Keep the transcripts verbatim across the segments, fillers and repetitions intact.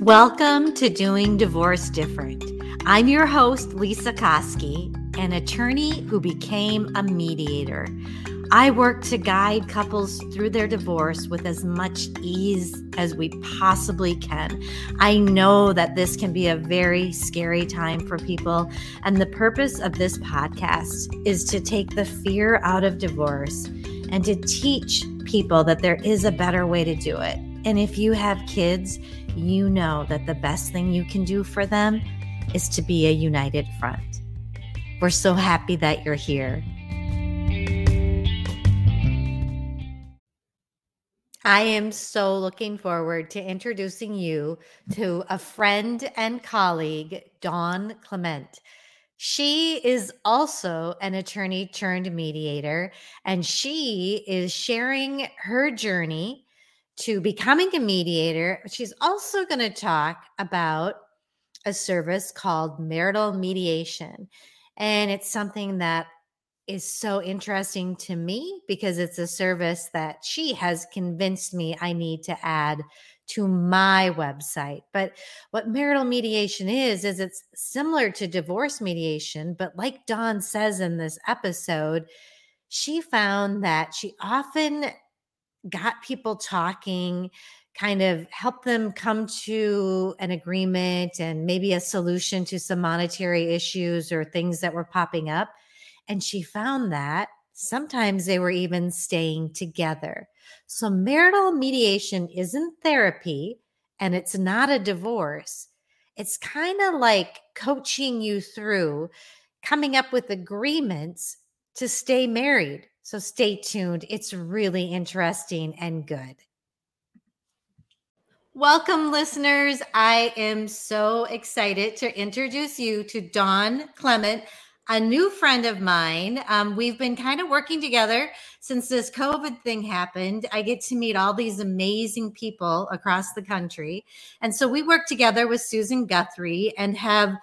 Welcome to Doing Divorce Different. I'm your host, Lesa Koski, an attorney who became a mediator. I work to guide couples through their divorce with as much ease as we possibly can. I know that this can be a very scary time for people, and the purpose of this podcast is to take the fear out of divorce and to teach people that there is a better way to do it. And if you have kids, you know that the best thing you can do for them is to be a united front. We're so happy that you're here. I am so looking forward to introducing you to a friend and colleague, Dawn Clement. She is also an attorney turned mediator, and she is sharing her journey to becoming a mediator. She's also going to talk about a service called marital mediation. And it's something that is so interesting to me because it's a service that she has convinced me I need to add to my website. But what marital mediation is, is it's similar to divorce mediation, but like Dawn says in this episode, she found that she often got people talking, kind of helped them come to an agreement and maybe a solution to some monetary issues or things that were popping up. And she found that sometimes they were even staying together. So marital mediation isn't therapy and it's not a divorce. It's kind of like coaching you through coming up with agreements to stay married. So stay tuned. It's really interesting and good. Welcome, listeners. I am so excited to introduce you to Dawn Clement, a new friend of mine. Um, we've been kind of working together since this COVID thing happened. I get to meet all these amazing people across the country. And so we work together with Susan Guthrie and have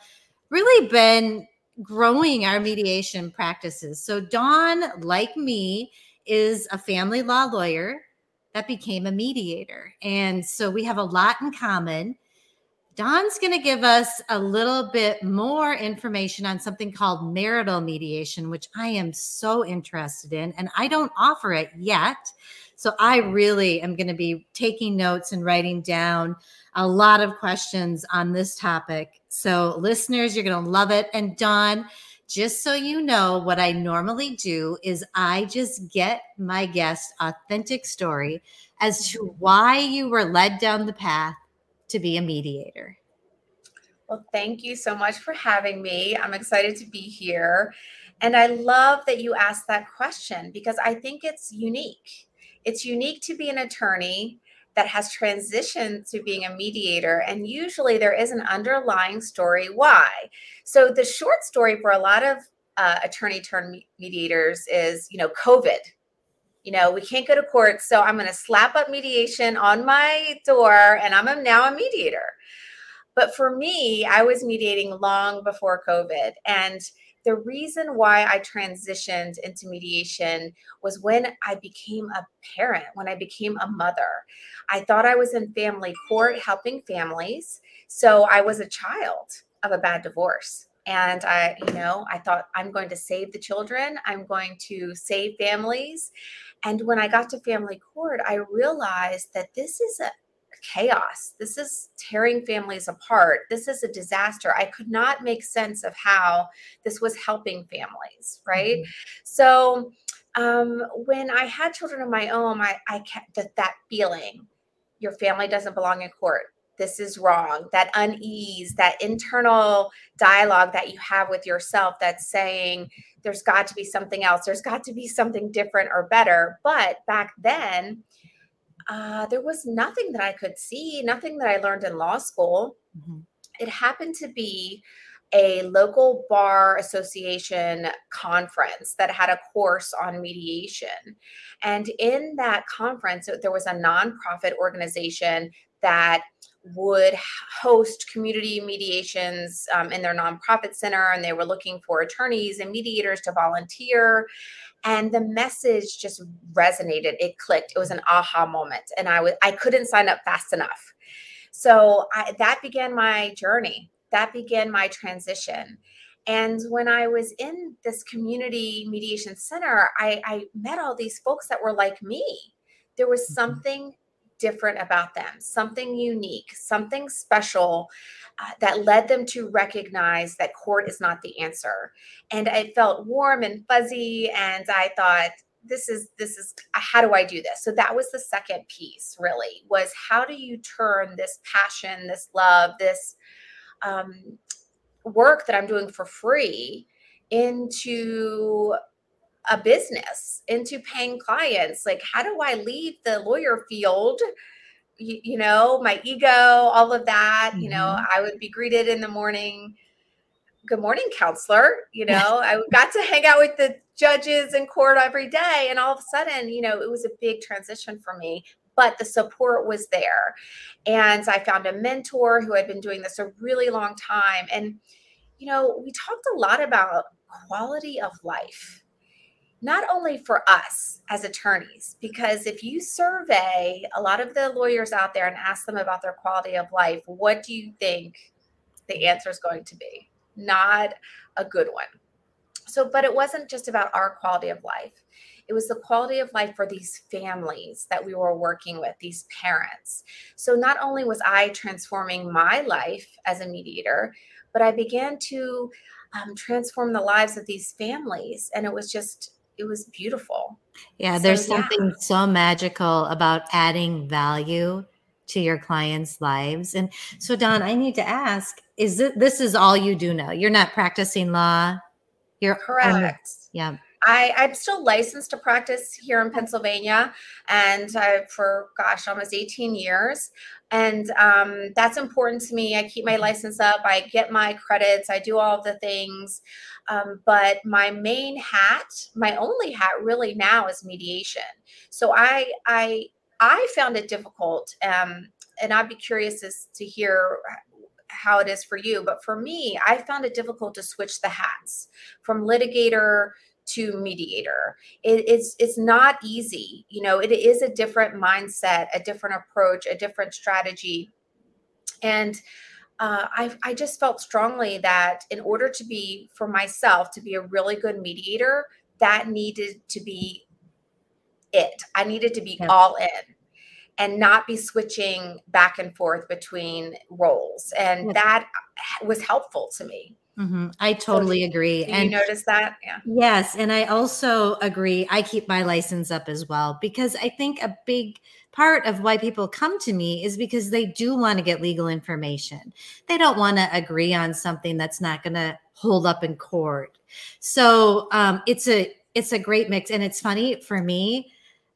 really been growing our mediation practices. So Dawn, like me, is a family law lawyer that became a mediator. And so we have a lot in common. Dawn's going to give us a little bit more information on something called marital mediation, which I am so interested in, and I don't offer it yet. So I really am going to be taking notes and writing down a lot of questions on this topic. So listeners, you're going to love it. And Dawn, just so you know, what I normally do is I just get my guest authentic story as to why you were led down the path to be a mediator. Well, thank you so much for having me. I'm excited to be here. And I love that you asked that question because I think it's unique. It's unique to be an attorney that has transitioned to being a mediator. And usually there is an underlying story why. So the short story for a lot of uh, attorney turned mediators is, you know, COVID. You know, we can't go to court, so I'm going to slap up mediation on my door and I'm a, now a mediator. But for me, I was mediating long before COVID. And the reason why I transitioned into mediation was when I became a parent, when I became a mother. I thought I was in family court helping families. So I was a child of a bad divorce. And I, you know, I thought I'm going to save the children. I'm going to save families. And when I got to family court, I realized that this is a chaos. This is tearing families apart. This is a disaster. I could not make sense of how this was helping families, right? Mm-hmm. So um, when I had children of my own, I, I kept that, that feeling, your family doesn't belong in court. This is wrong. That unease, that internal dialogue that you have with yourself that's saying there's got to be something else. There's got to be something different or better. But back then, Uh, there was nothing that I could see, nothing that I learned in law school. Mm-hmm. It happened to be a local bar association conference that had a course on mediation. And in that conference, there was a nonprofit organization that would host community mediations um, in their nonprofit center. And they were looking for attorneys and mediators to volunteer. And the message just resonated. It clicked. It was an aha moment. And I was, I couldn't sign up fast enough. So I, that began my journey. That began my transition. And when I was in this community mediation center, I, I met all these folks that were like me. There was something different about them, something unique, something special uh, that led them to recognize that court is not the answer. And I felt warm and fuzzy. And I thought, this is, this is, how do I do this? So that was the second piece, really, was how do you turn this passion, this love, this Um, work that I'm doing for free into a business, into paying clients? Like, how do I leave the lawyer field? You, you know, my ego, all of that, mm-hmm. you know, I would be greeted in the morning. Good morning, counselor. You know, I got to hang out with the judges in court every day. And all of a sudden, you know, it was a big transition for me. But the support was there. And I found a mentor who had been doing this a really long time. And, you know, we talked a lot about quality of life, not only for us as attorneys, because if you survey a lot of the lawyers out there and ask them about their quality of life, what do you think the answer is going to be? Not a good one. So, but it wasn't just about our quality of life. It was the quality of life for these families that we were working with, these parents. So not only was I transforming my life as a mediator, but I began to um, transform the lives of these families. And it was just, it was beautiful. Yeah, so, there's something yeah. so magical about adding value to your clients' lives. And so, Dawn, I need to ask, is it, this is all you do now? You're not practicing law? You're correct. Um, yeah. I, I'm still licensed to practice here in Pennsylvania, and I, for, gosh, almost eighteen years. And um, that's important to me. I keep my license up. I get my credits. I do all the things. Um, but my main hat, my only hat really now is mediation. So I I, I found it difficult, um, and I'd be curious as to hear how it is for you. But for me, I found it difficult to switch the hats from litigator to mediator. It, it's, it's not easy. You know, it is a different mindset, a different approach, a different strategy. And uh, I, I just felt strongly that in order to be, for myself, to be a really good mediator, that needed to be it. I needed to be yeah. all in and not be switching back and forth between roles. And yeah. that was helpful to me. Mm-hmm. I totally so, agree. And you notice that? Yeah. Yes. And I also agree. I keep my license up as well, because I think a big part of why people come to me is because they do want to get legal information. They don't want to agree on something that's not going to hold up in court. So um, it's a it's a great mix. And it's funny for me,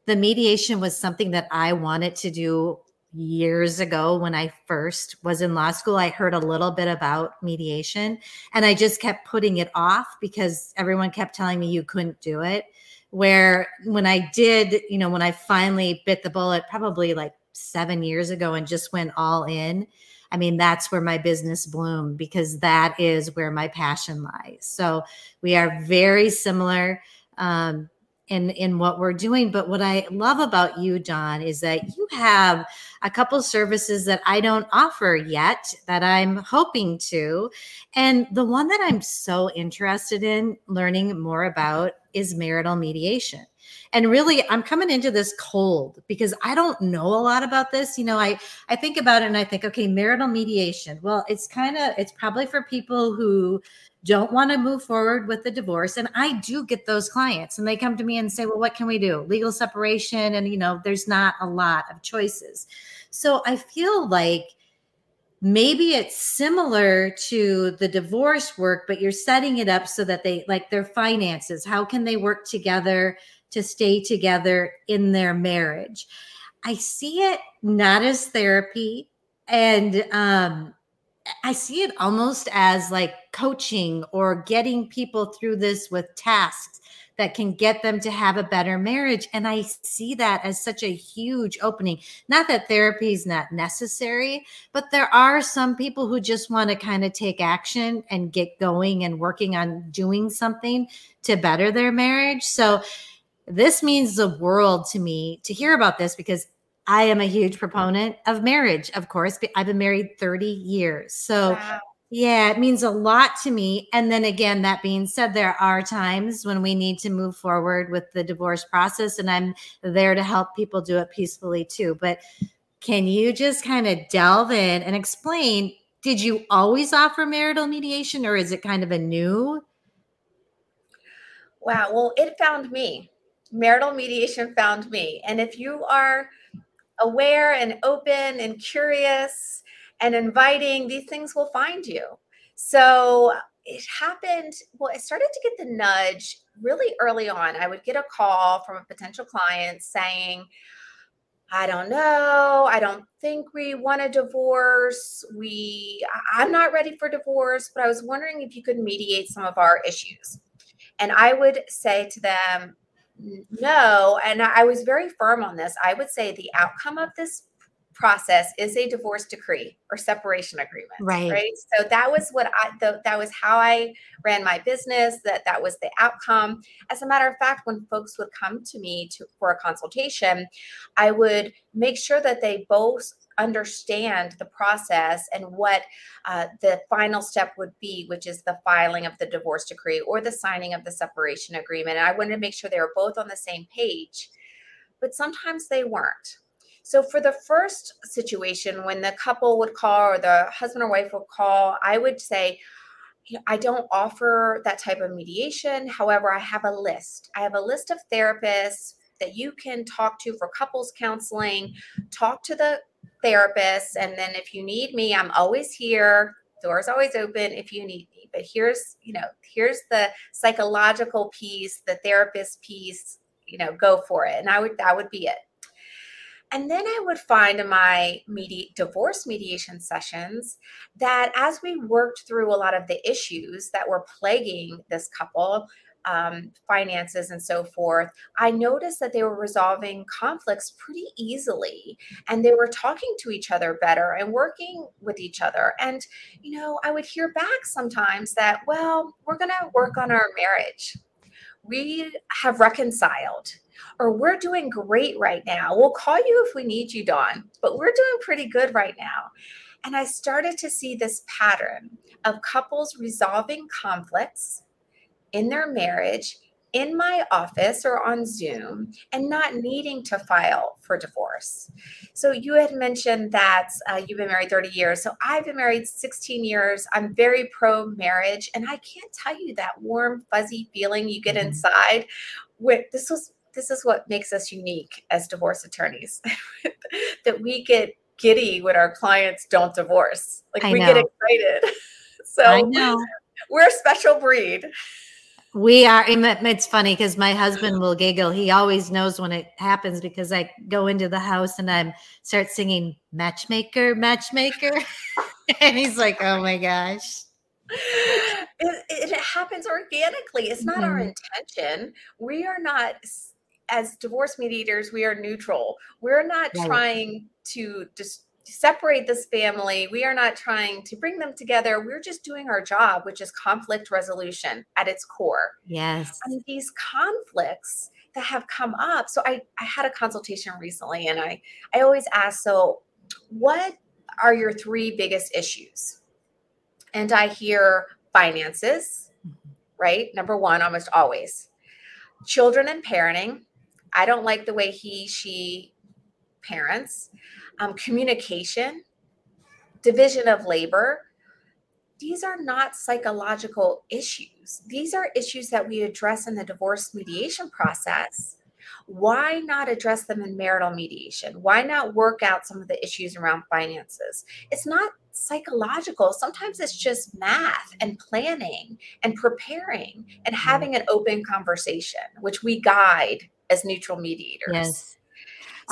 the mediation was something that I wanted to do years ago. When I first was in law school, I heard a little bit about mediation and I just kept putting it off because everyone kept telling me you couldn't do it. Where when I did, you know, when I finally bit the bullet, probably like seven years ago, and just went all in, I mean, that's where my business bloomed, because that is where my passion lies. So we are very similar um, in, in what we're doing. But what I love about you, Dawn, is that you have a couple services that I don't offer yet that I'm hoping to. And the one that I'm so interested in learning more about is marital mediation. And really, I'm coming into this cold because I don't know a lot about this. You know, I, I think about it and I think, okay, marital mediation. Well, it's kind of, it's probably for people who don't want to move forward with the divorce. And I do get those clients and they come to me and say, well, what can we do? Legal separation. And, you know, there's not a lot of choices. So I feel like maybe it's similar to the divorce work, but you're setting it up so that they, like their finances, how can they work together to stay together in their marriage? I see it not as therapy, and um, I see it almost as like coaching or getting people through this with tasks that can get them to have a better marriage. And I see that as such a huge opening. Not that therapy is not necessary, but there are some people who just want to kind of take action and get going and working on doing something to better their marriage. So this means the world to me to hear about this, because I am a huge proponent of marriage, of course. I've been married thirty years. So wow. Yeah, it means a lot to me. And then again, that being said, there are times when we need to move forward with the divorce process, and I'm there to help people do it peacefully too. But can you just kind of delve in and explain, did you always offer marital mediation, or is it kind of a new? Wow. Well, it found me. Marital mediation found me. And if you are aware and open and curious and inviting, these things will find you. So it happened. Well, I started to get the nudge really early on. I would get a call from a potential client saying, I don't know. I don't think we want a divorce. We, I'm not ready for divorce, but I was wondering if you could mediate some of our issues. And I would say to them, no. And I was very firm on this. I would say the outcome of this process is a divorce decree or separation agreement. Right. Right. So that was what I, the, that was how I ran my business. That that was the outcome. As a matter of fact, when folks would come to me to, for a consultation, I would make sure that they both understand the process and what uh, the final step would be, which is the filing of the divorce decree or the signing of the separation agreement. And I wanted to make sure they were both on the same page, but sometimes they weren't. So for the first situation, when the couple would call or the husband or wife would call, I would say, you know, I don't offer that type of mediation. However, I have a list. I have a list of therapists that you can talk to for couples counseling. Talk to the therapist. And then if you need me, I'm always here. Door's always open if you need me. But here's, you know, here's the psychological piece, the therapist piece, you know, go for it. And I would, that would be it. And then I would find in my medi- divorce mediation sessions that as we worked through a lot of the issues that were plaguing this couple, um, finances and so forth, I noticed that they were resolving conflicts pretty easily, and they were talking to each other better and working with each other. And, you know, I would hear back sometimes that, well, we're going to work on our marriage. We have reconciled, or we're doing great right now. We'll call you if we need you, Dawn, but we're doing pretty good right now. And I started to see this pattern of couples resolving conflicts in their marriage in my office or on Zoom and not needing to file for divorce. So you had mentioned that uh, you've been married thirty years. So I've been married sixteen years. I'm very pro-marriage. And I can't tell you that warm, fuzzy feeling you get inside. With, this was This is what makes us unique as divorce attorneys, that we get giddy when our clients don't divorce. Like I we know. Get excited. So I know. We're a special breed. We are. It's funny because my husband will giggle. He always knows when it happens because I go into the house and I start singing matchmaker, matchmaker. And he's like, oh my gosh. It, it happens organically. It's not mm-hmm. our intention. We are not... As divorce mediators, we are neutral. We're not right. trying to just separate this family. We are not trying to bring them together. We're just doing our job, which is conflict resolution at its core. Yes. And these conflicts that have come up. So I, I had a consultation recently, and I, I always ask, so what are your three biggest issues? And I hear finances, right? Number one, almost always. Children and parenting. I don't like the way he, she parents, um, communication, division of labor. These are not psychological issues. These are issues that we address in the divorce mediation process. Why not address them in marital mediation? Why not work out some of the issues around finances? It's not psychological. Sometimes it's just math and planning and preparing and having an open conversation, which we guide as neutral mediators. Yes.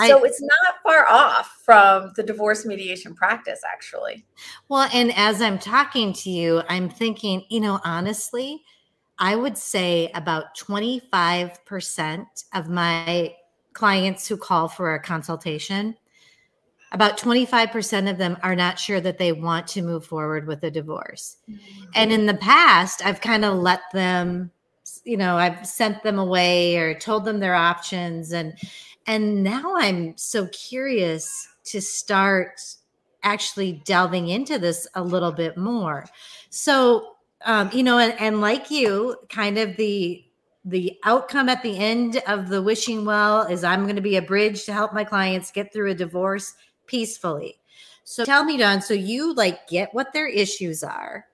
So I, it's not far off from the divorce mediation practice, actually. Well, and as I'm talking to you, I'm thinking, you know, honestly, I would say about twenty-five percent of my clients who call for a consultation, about twenty-five percent of them are not sure that they want to move forward with a divorce. Mm-hmm. And in the past, I've kind of let them, you know, I've sent them away or told them their options. And, and now I'm so curious to start actually delving into this a little bit more. So, um, you know, and, and like you, kind of the, the outcome at the end of the wishing well is I'm going to be a bridge to help my clients get through a divorce peacefully. So tell me, Dawn, so you like get what their issues are.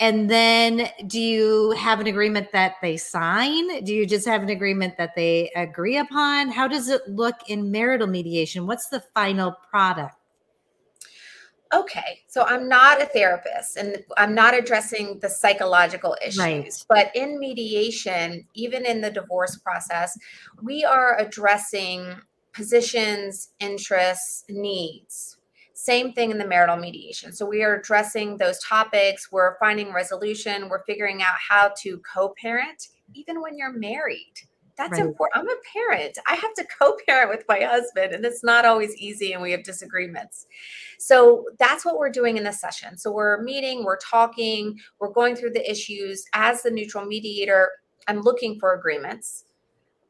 And then do you have an agreement that they sign? Do you just have an agreement that they agree upon? How does it look in marital mediation? What's the final product? Okay, so I'm not a therapist and I'm not addressing the psychological issues, right. But in mediation, even in the divorce process, we are addressing positions, interests, needs. Same thing in the marital mediation. So we are addressing those topics. We're finding resolution. We're figuring out how to co-parent, even when you're married. That's right. Important. I'm a parent. I have to co-parent with my husband, and it's not always easy, and we have disagreements. So that's what we're doing in this session. So we're meeting, we're talking, we're going through the issues. As the neutral mediator, I'm looking for agreements.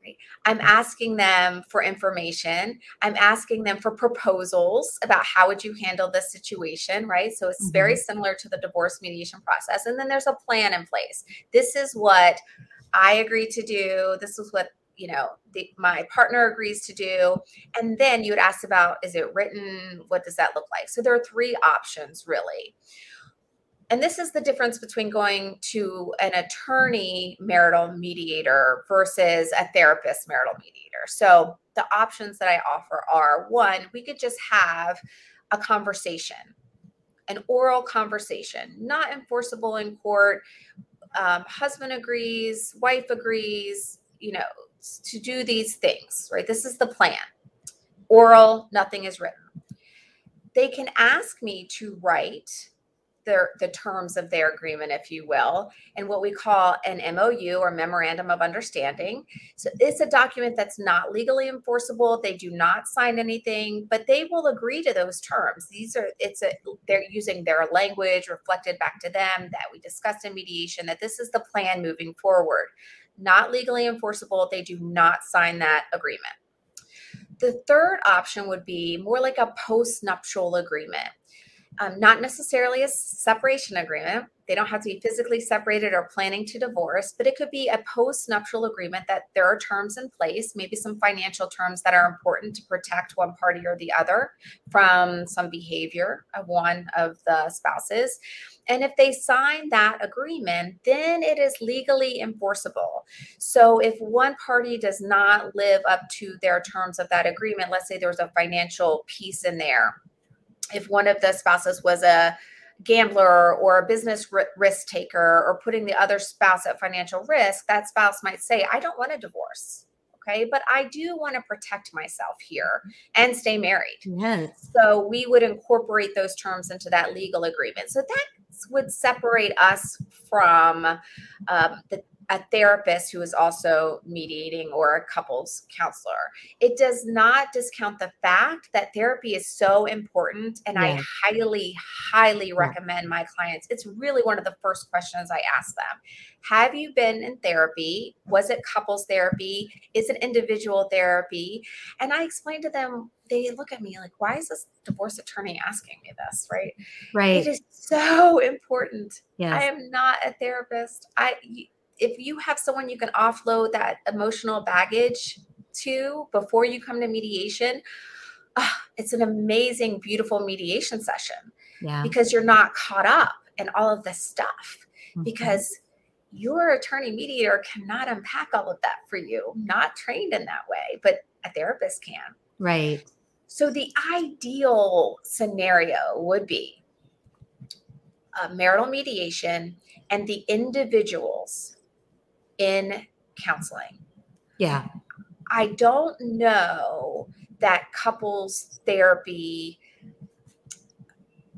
Right? I'm asking them for information. I'm asking them for proposals about how would you handle this situation, right? So it's mm-hmm. very similar to the divorce mediation process. And then there's a plan in place. This is what I agree to do. This is what, you know, the, my partner agrees to do. And then you would ask about, is it written? What does that look like? So there are three options really. And this is the difference between going to an attorney marital mediator versus a therapist marital mediator. So the options that I offer are, one, we could just have a conversation, an oral conversation, not enforceable in court. Um, husband agrees, wife agrees, you know, to do these things, right? This is the plan. Oral, nothing is written. They can ask me to write their, the terms of their agreement, if you will, and what we call an M O U or Memorandum of Understanding. So it's a document that's not legally enforceable. They do not sign anything, but they will agree to those terms. These are, it's a, they're using their language reflected back to them that we discussed in mediation, that this is the plan moving forward, not legally enforceable. They do not sign that agreement. The third option would be more like a post-nuptial agreement. Um, not necessarily a separation agreement. They don't have to be physically separated or planning to divorce, but it could be a post-nuptial agreement that there are terms in place, maybe some financial terms that are important to protect one party or the other from some behavior of one of the spouses. And if they sign that agreement, then it is legally enforceable. So if one party does not live up to their terms of that agreement, let's say there's a financial piece in there. If one of the spouses was a gambler or a business risk taker or putting the other spouse at financial risk, that spouse might say, I don't want a divorce. Okay. But I do want to protect myself here and stay married. Yes. So we would incorporate those terms into that legal agreement. So that would separate us from um, the a therapist who is also mediating or a couples counselor. It does not discount the fact that therapy is so important. And yeah. I highly, highly recommend my clients. It's really one of the first questions I ask them. Have you been in therapy? Was it couples therapy? Is it individual therapy? And I explain to them, they look at me like, why is this divorce attorney asking me this? Right. Right. It is so important. Yes. I am not a therapist. I, you, If you have someone you can offload that emotional baggage to before you come to mediation, oh, it's an amazing, beautiful mediation session. Yeah. Because you're not caught up in all of this stuff. Mm-hmm. Because your attorney mediator cannot unpack all of that for you, not trained in that way, but a therapist can. Right. So the ideal scenario would be a marital mediation and the individuals in counseling. Yeah. I don't know that couples therapy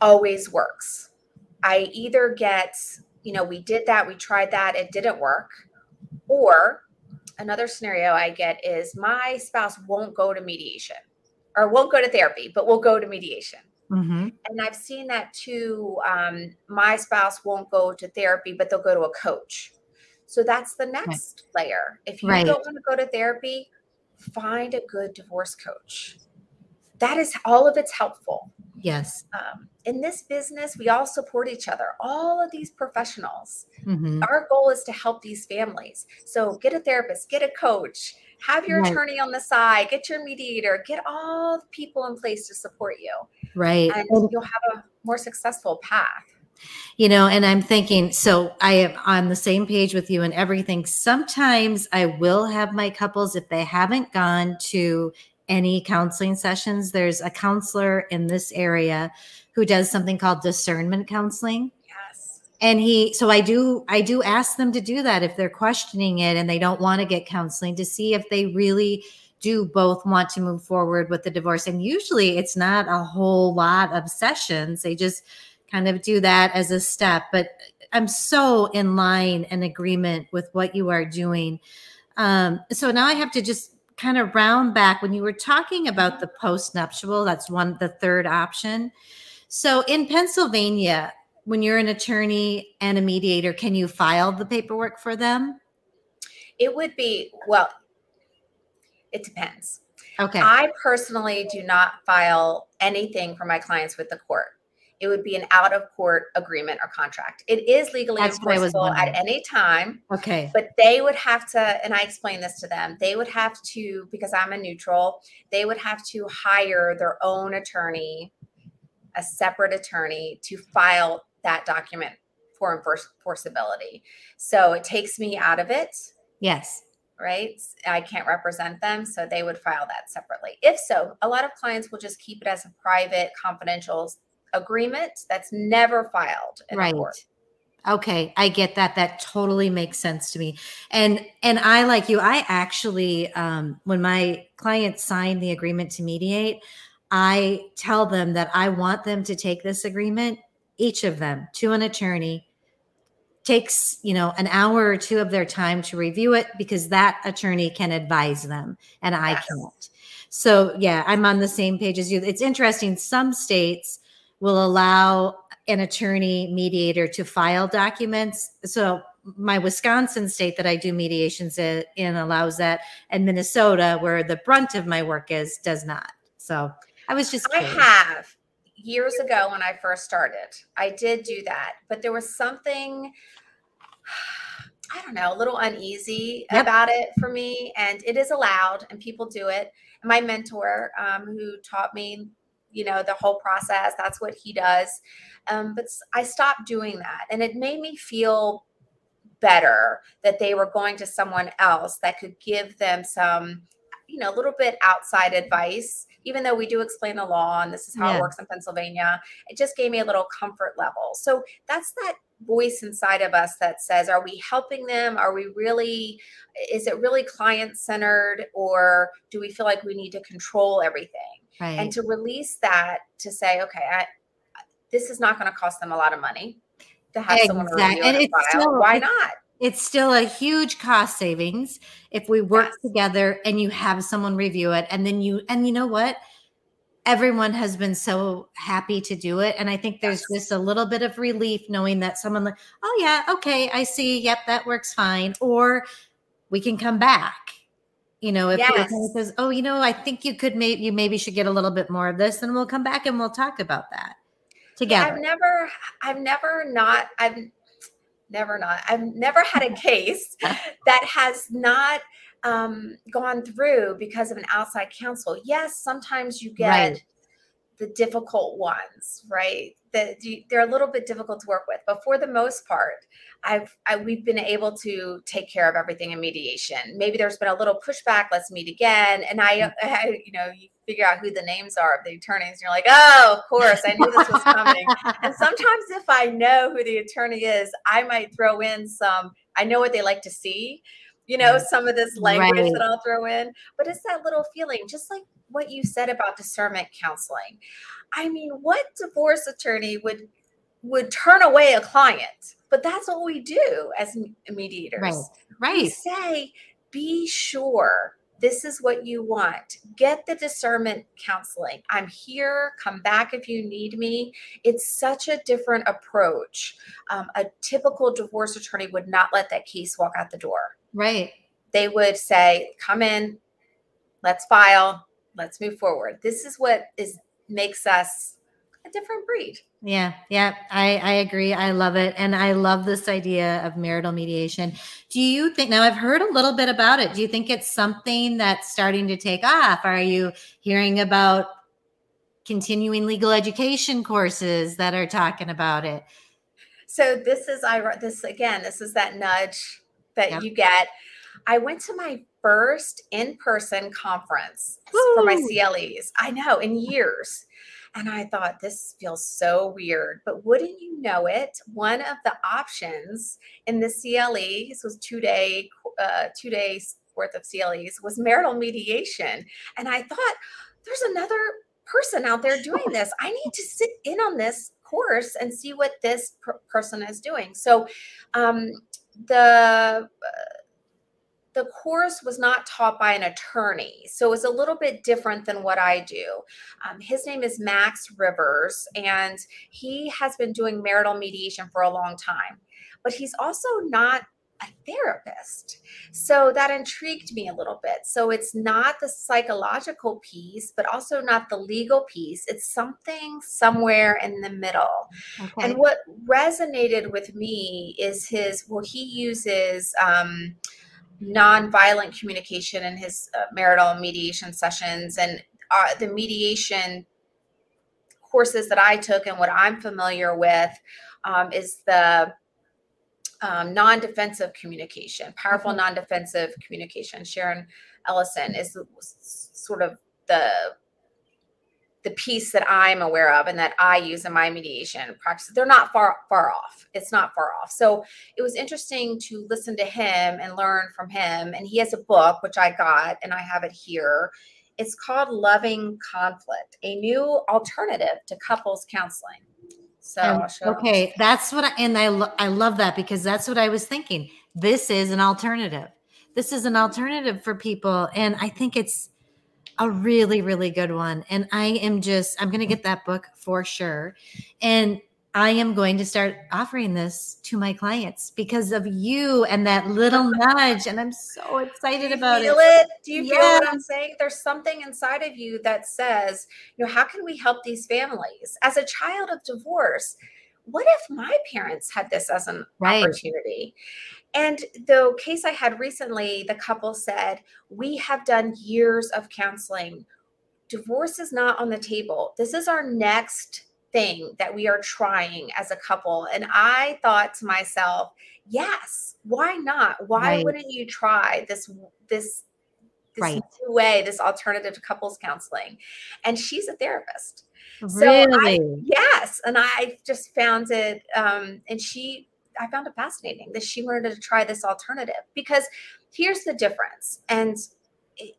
always works. I either get, you know, we did that, we tried that, it didn't work. Or another scenario I get is my spouse won't go to mediation or won't go to therapy, but will go to mediation. Mm-hmm. And I've seen that too. Um, my spouse won't go to therapy, but they'll go to a coach. So that's the next right. layer. If you right. don't want to go to therapy, find a good divorce coach. That is, all of it's helpful. Yes. Um, in this business, we all support each other. All of these professionals, mm-hmm. our goal is to help these families. So get a therapist, get a coach, have your right. attorney on the side, get your mediator, get all the people in place to support you. Right. And you'll have a more successful path. You know, and I'm thinking, so I am on the same page with you and everything. Sometimes I will have my couples, if they haven't gone to any counseling sessions, there's a counselor in this area who does something called discernment counseling. Yes. And he, so I do, I do ask them to do that if they're questioning it and they don't want to get counseling, to see if they really do both want to move forward with the divorce. And usually it's not a whole lot of sessions. They just kind of do that as a step, but I'm so in line and agreement with what you are doing. Um, so now I have to just kind of round back when you were talking about the postnuptial, that's one, the third option. So in Pennsylvania, when you're an attorney and a mediator, can you file the paperwork for them? It would be, well, it depends. Okay. I personally do not file anything for my clients with the court. It would be an out-of-court agreement or contract. It is legally That's enforceable at any time. Okay. But they would have to, and I explained this to them, they would have to, because I'm a neutral, they would have to hire their own attorney, a separate attorney, to file that document for enforceability. So it takes me out of it. Yes. Right? I can't represent them. So they would file that separately. If so, a lot of clients will just keep it as a private, confidential agreement that's never filed in right. court. Okay. I get that. That totally makes sense to me. And, and I, like you, I actually, um, when my clients sign the agreement to mediate, I tell them that I want them to take this agreement, each of them, to an attorney. Takes, you know, an hour or two of their time to review it, because that attorney can advise them and I yes. can't. So yeah, I'm on the same page as you. It's interesting. Some states will allow an attorney mediator to file documents. So my Wisconsin state that I do mediations in allows that, and Minnesota, where the brunt of my work is, does not. So I was just curious. I have years ago when I first started, I did do that, but there was something, I don't know, a little uneasy yep. about it for me, and it is allowed and people do it. And my mentor, um, who taught me, you know, the whole process, that's what he does. Um, but I stopped doing that, and it made me feel better that they were going to someone else that could give them some, you know, a little bit outside advice, even though we do explain the law and this is how yeah. it works in Pennsylvania. It just gave me a little comfort level. So that's that voice inside of us that says, are we helping them? Are we really, is it really client centered, or do we feel like we need to control everything? Right. And to release that, to say, okay, I, this is not going to cost them a lot of money to have exactly. someone review and it's file. Still, Why it's, not? It's still a huge cost savings if we work yes. together and you have someone review it. And then you, and you know what? Everyone has been so happy to do it. And I think there's yes. just a little bit of relief knowing that someone, like, oh yeah, okay, I see. Yep, that works fine. Or we can come back. You know, if yes. someone says, oh, you know, I think you could, maybe you maybe should get a little bit more of this, and we'll come back and we'll talk about that together. I've never, I've never not, I've never not, I've never had a case that has not um, gone through because of an outside counsel. Yes. Sometimes you get right. the difficult ones, right? That they're a little bit difficult to work with, but for the most part, I've, I, we've been able to take care of everything in mediation. Maybe there's been a little pushback. Let's meet again. And I, I you know, you figure out who the names are of the attorneys. And you're like, oh, of course, I knew this was coming. And sometimes if I know who the attorney is, I might throw in some, I know what they like to see, you know, some of this language right. that I'll throw in, but it's that little feeling, just like what you said about discernment counseling. I mean, what divorce attorney would would turn away a client? But that's what we do as mediators. Right. Right. We say, be sure this is what you want. Get the discernment counseling. I'm here. Come back if you need me. It's such a different approach. Um, a typical divorce attorney would not let that case walk out the door. Right. They would say, come in, let's file, let's move forward. This is what is makes us a different breed. Yeah. Yeah. I, I agree. I love it. And I love this idea of marital mediation. Do you think, now I've heard a little bit about it. Do you think it's something that's starting to take off? Are you hearing about continuing legal education courses that are talking about it? So this is, I, this again, this is that nudge that yep. you get. I went to my first in-person conference Woo! For my C L Es. I know, in years. And I thought, this feels so weird, but wouldn't you know it? One of the options in the C L E, this was two day, uh, two days worth of C L Es, was marital mediation. And I thought, there's another person out there doing this. I need to sit in on this course and see what this per- person is doing. So um, the... Uh, The course was not taught by an attorney, so it was a little bit different than what I do. Um, his name is Max Rivers, and he has been doing marital mediation for a long time, but he's also not a therapist. So that intrigued me a little bit. So it's not the psychological piece, but also not the legal piece. It's something somewhere in the middle. Okay. And what resonated with me is his, well, he uses... Um, non-violent communication in his uh, marital mediation sessions, and uh, the mediation courses that I took and what I'm familiar with um, is the um, non-defensive communication, powerful mm-hmm. non-defensive communication. Sharon Ellison is sort of the the piece that I'm aware of and that I use in my mediation practice. They're not far, far off. It's not far off. So it was interesting to listen to him and learn from him. And he has a book, which I got, and I have it here. It's called Loving Conflict, a new alternative to couples counseling. So um, okay. You. That's what I, and I, lo- I love that, because that's what I was thinking. This is an alternative. This is an alternative for people. And I think it's a really, really good one. And I am just, I'm going to get that book for sure. And I am going to start offering this to my clients because of you and that little nudge. And I'm so excited about it. Do you feel it? Do you yeah. feel what I'm saying? There's something inside of you that says, you know, how can we help these families? As a child of divorce, what if my parents had this as an right. opportunity? And the case I had recently, the couple said, we have done years of counseling. Divorce is not on the table. This is our next thing that we are trying as a couple. And I thought to myself, yes, why not? Why right. wouldn't you try this, this, this right. new way, this alternative to couples counseling? And she's a therapist. Really? So I, yes. And I just found it. Um, and she, I found it fascinating that she wanted to try this alternative, because here's the difference. And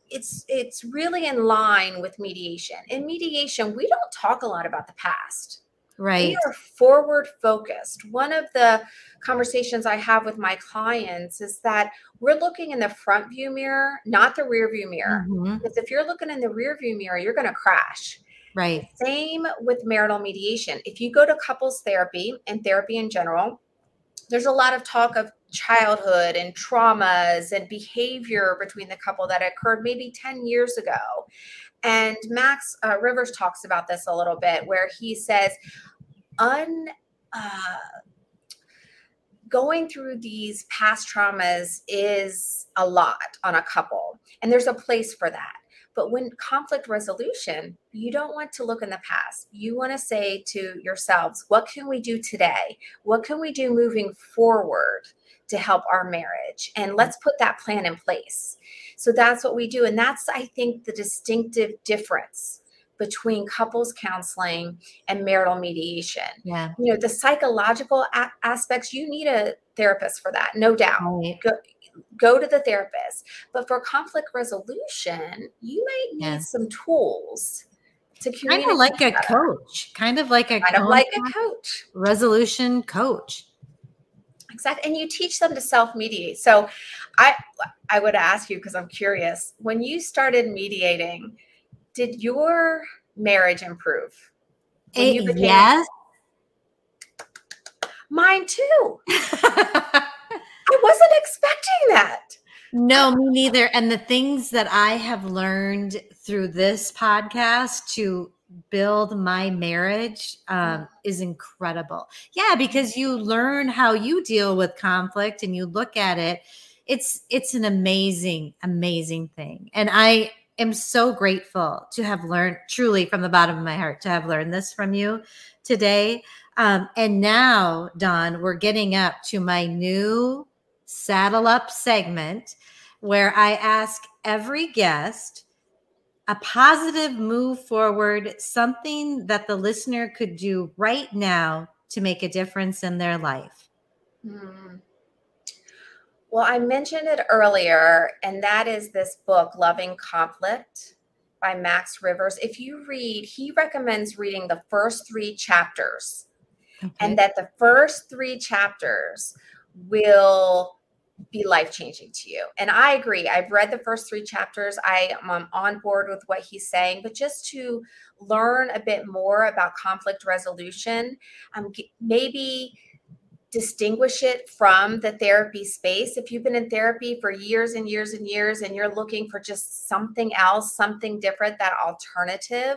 it's, it's really in line with mediation. In mediation, we don't talk a lot about the past. Right. We are forward focused. One of the conversations I have with my clients is that we're looking in the front view mirror, not the rear view mirror. Mm-hmm. Because if you're looking in the rear view mirror, you're going to crash. Right. Same with marital mediation. If you go to couples therapy and therapy in general, there's a lot of talk of childhood and traumas and behavior between the couple that occurred maybe ten years ago. And Max uh, Rivers talks about this a little bit, where he says, un, uh, going through these past traumas is a lot on a couple, and there's a place for that. But when conflict resolution, you don't want to look in the past. You want to say to yourselves, what can we do today? What can we do moving forward to help our marriage? And let's put that plan in place. So that's what we do. And that's, I think, the distinctive difference between couples counseling and marital mediation. Yeah. You know, the psychological a- aspects, you need a therapist for that, no doubt. Right. Go, go to the therapist. But for conflict resolution, you may need yeah. some tools to communicate. Kind of like better. a coach, kind of like a kind of like a coach, resolution coach. Exactly. And you teach them to self-mediate. So I, I would ask you, because I'm curious, when you started mediating, did your marriage improve? When you became- yes. Mine too. I wasn't expecting that. No, me neither. And the things that I have learned through this podcast to build my marriage um, is incredible. Yeah, because you learn how you deal with conflict and you look at it. It's it's an amazing, amazing thing. And I am so grateful to have learned, truly from the bottom of my heart, to have learned this from you today. Um, and now, Dawn, we're getting up to my new Saddle Up segment where I ask every guest a positive move forward, something that the listener could do right now to make a difference in their life. Hmm. Well, I mentioned it earlier, and that is this book, Loving Conflict by Max Rivers. If you read, he recommends reading the first three chapters, okay. and that the first three chapters will be life-changing to you. And I agree. I've read the first three chapters. I am on board with what he's saying, but just to learn a bit more about conflict resolution, um, maybe distinguish it from the therapy space. If you've been in therapy for years and years and years, and you're looking for just something else, something different, that alternative,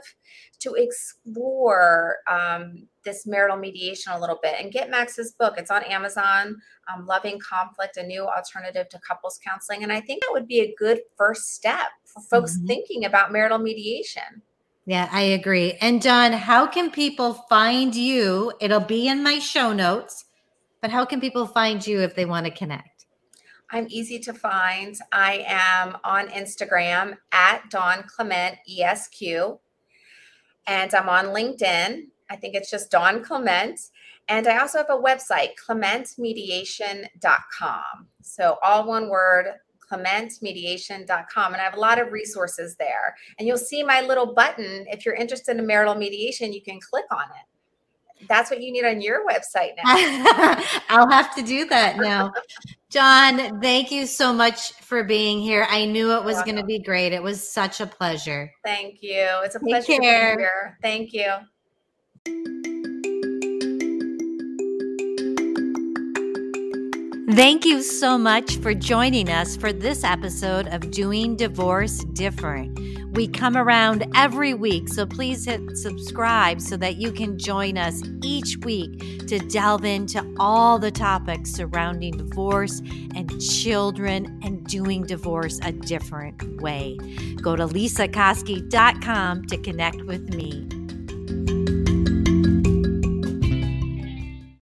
to explore um, this marital mediation a little bit and get Max's book. It's on Amazon, um, Loving Conflict, A New Alternative to Couples Counseling. And I think that would be a good first step for folks mm-hmm. thinking about marital mediation. Yeah, I agree. And Dawn, how can people find you? It'll be in my show notes. But how can people find you if they want to connect? I'm easy to find. I am on Instagram at Dawn Clement E S Q. And I'm on LinkedIn. I think it's just Dawn Clement. And I also have a website, clement mediation dot com. So all one word, clement mediation dot com. And I have a lot of resources there. And you'll see my little button. If you're interested in marital mediation, you can click on it. That's what you need on your website now. I'll have to do that now. Dawn, thank you so much for being here. I knew it was going to be great. It was such a pleasure. Thank you. It's a pleasure to be here. Thank you. Thank you so much for joining us for this episode of Doing Divorce Different. We come around every week, so please hit subscribe so that you can join us each week to delve into all the topics surrounding divorce and children and doing divorce a different way. Go to lesa koski dot com to connect with me.